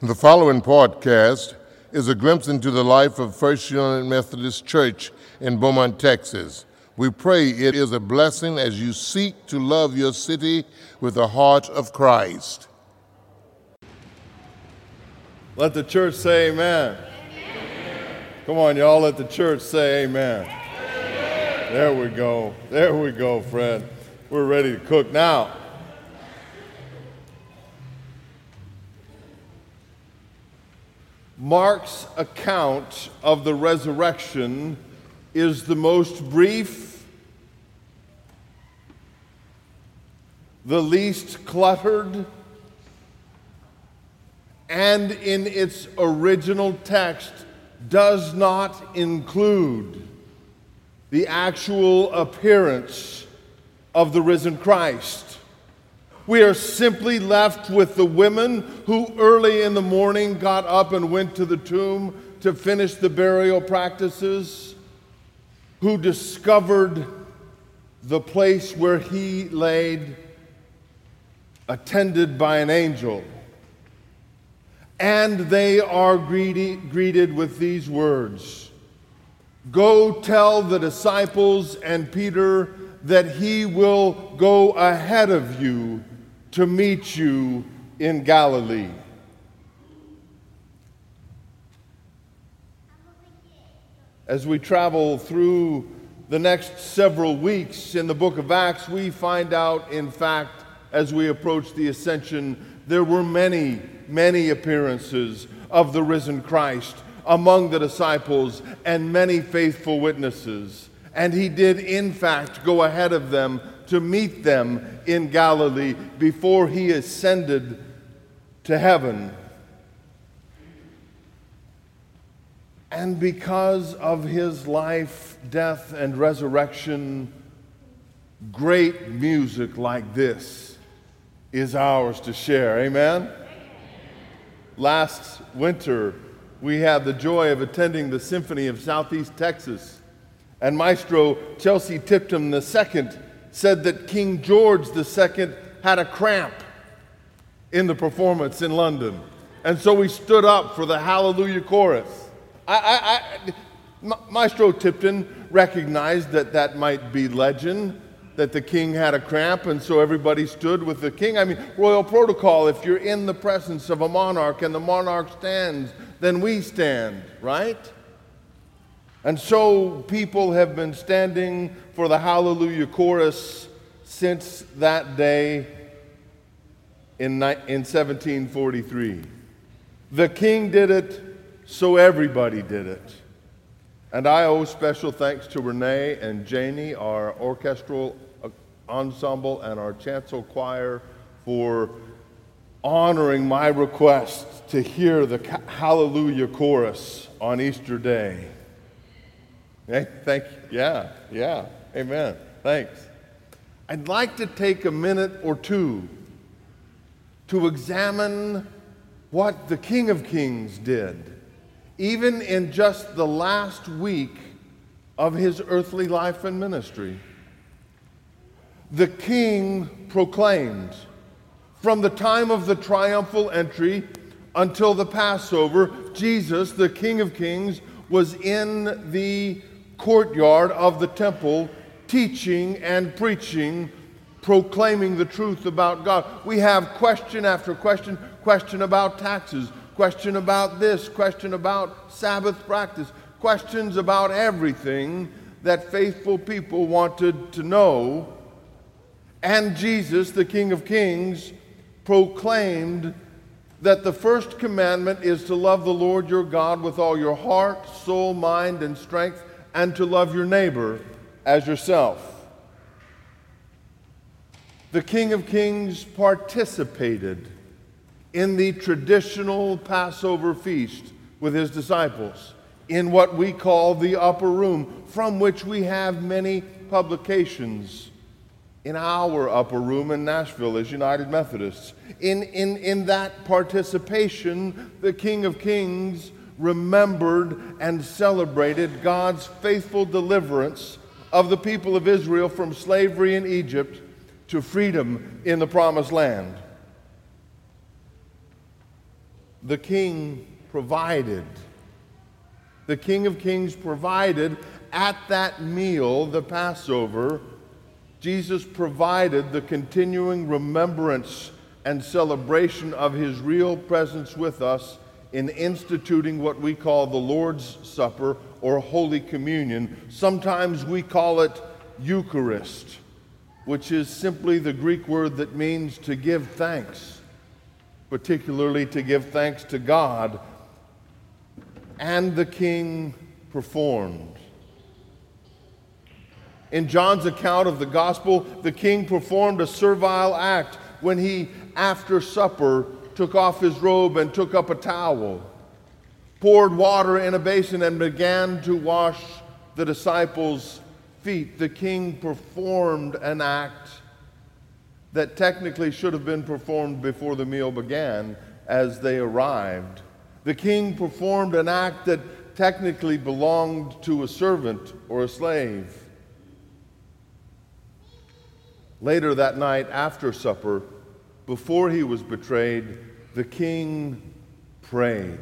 The following podcast is a glimpse into the life of First United Methodist Church in Beaumont, Texas. We pray it is a blessing as you seek to love your city with the heart of Christ. Let the church say amen. Amen. Come on, y'all, let the church say amen. Amen. There we go, friend. We're ready to cook now. Mark's account of the resurrection is the most brief, the least cluttered, and in its original text does not include the actual appearance of the risen Christ. We are simply left with the women who early in the morning got up and went to the tomb to finish the burial practices, who discovered the place where he laid, attended by an angel. And they are greeted with these words, "Go tell the disciples and Peter that he will go ahead of you to meet you in Galilee." As we travel through the next several weeks in the book of Acts, we find out, in fact, as we approach the ascension, there were many, many appearances of the risen Christ among the disciples and many faithful witnesses. And he did, in fact, go ahead of them to meet them in Galilee before he ascended to heaven. And because of his life, death, and resurrection, great music like this is ours to share. Amen? Last winter, we had the joy of attending the Symphony of Southeast Texas. And Maestro Chelsea Tipton II said that King George II had a cramp in the performance in London. And so we stood up for the Hallelujah Chorus. Maestro Tipton recognized that might be legend, that the king had a cramp, and so everybody stood with the king. I mean, royal protocol, if you're in the presence of a monarch and the monarch stands, then we stand, right? And so people have been standing for the Hallelujah Chorus since that day in 1743. The king did it, so everybody did it. And I owe special thanks to Renee and Janie, our orchestral ensemble and our chancel choir, for honoring my request to hear the Hallelujah Chorus on Easter Day. Hey, thank you. Yeah, amen. Thanks. I'd like to take a minute or two to examine what the King of Kings did, even in just the last week of his earthly life and ministry. The King proclaimed, from the time of the triumphal entry until the Passover, Jesus, the King of Kings, was in the courtyard of the temple, teaching and preaching, proclaiming the truth about God. We have question after question about taxes, question about this, question about Sabbath practice, questions about everything that faithful people wanted to know. And Jesus, the King of Kings, proclaimed that the first commandment is to love the Lord your God with all your heart, soul, mind, and strength, and to love your neighbor as yourself. The King of Kings participated in the traditional Passover feast with his disciples in what we call the Upper Room, from which we have many publications in our Upper Room in Nashville as United Methodists. In that participation, the King of Kings remembered and celebrated God's faithful deliverance of the people of Israel from slavery in Egypt to freedom in the Promised Land. The King provided. The King of Kings provided at that meal, the Passover. Jesus provided the continuing remembrance and celebration of his real presence with us in instituting what we call the Lord's Supper or Holy Communion. Sometimes we call it Eucharist, which is simply the Greek word that means to give thanks, particularly to give thanks to God. And the King performed. In John's account of the gospel, the King performed a servile act when he, after supper, took off his robe and took up a towel, poured water in a basin, and began to wash the disciples' feet. The King performed an act that technically should have been performed before the meal began as they arrived. The King performed an act that technically belonged to a servant or a slave. Later that night, after supper, before he was betrayed, the King prayed.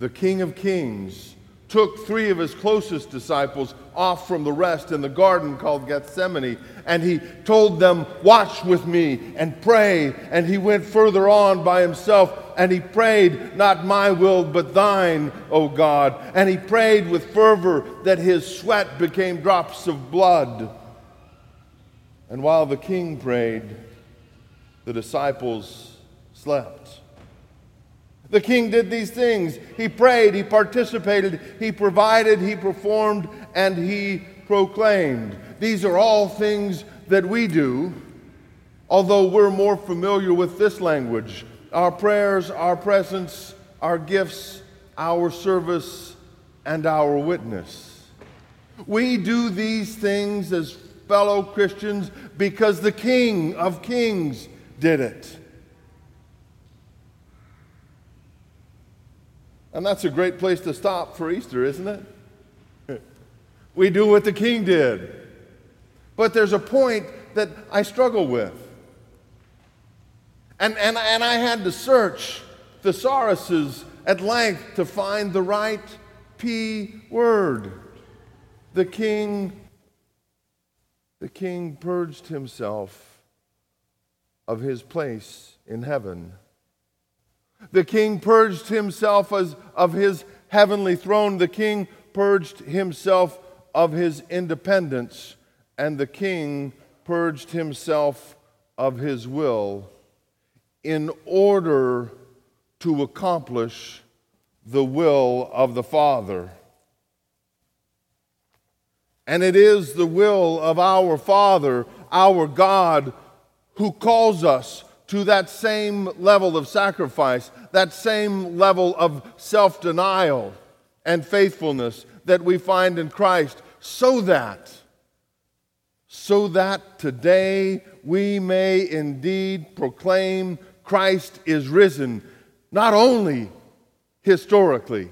The King of Kings took three of his closest disciples off from the rest in the garden called Gethsemane, and he told them, "Watch with me and pray." And he went further on by himself, and he prayed, "Not my will, but thine, O God." And he prayed with fervor that his sweat became drops of blood. And while the King prayed, the disciples slept. The King did these things. He prayed, he participated, he provided, he performed, and he proclaimed. These are all things that we do, although we're more familiar with this language. Our prayers, our presence, our gifts, our service, and our witness. We do these things as fellow Christians because the King of Kings did it. And that's a great place to stop for Easter, isn't it? We do what the King did. But there's a point that I struggle with. And I had to search thesauruses at length to find the right P word. The king purged himself of his place in heaven. The King purged himself of his heavenly throne. The King purged himself of his independence. And the King purged himself of his will in order to accomplish the will of the Father. And it is the will of our Father, our God, who calls us to that same level of sacrifice, that same level of self-denial and faithfulness that we find in Christ, so that today we may indeed proclaim Christ is risen, not only historically,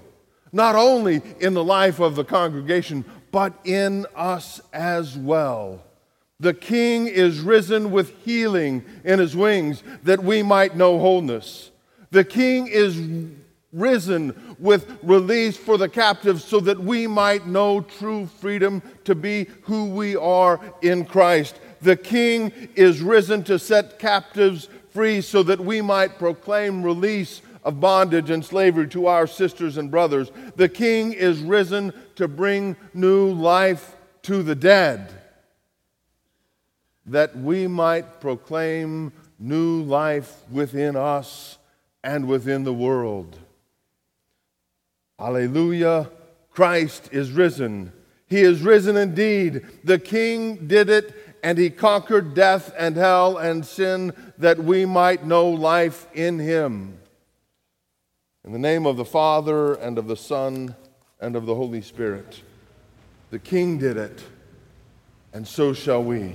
not only in the life of the congregation, but in us as well. The King is risen with healing in his wings that we might know wholeness. The King is risen with release for the captives so that we might know true freedom to be who we are in Christ. The King is risen to set captives free so that we might proclaim release of bondage and slavery to our sisters and brothers. The King is risen to bring new life to the dead, that we might proclaim new life within us and within the world. Hallelujah, Christ is risen. He is risen indeed. The King did it, and he conquered death and hell and sin that we might know life in him. In the name of the Father, and of the Son, and of the Holy Spirit. The King did it, and so shall we.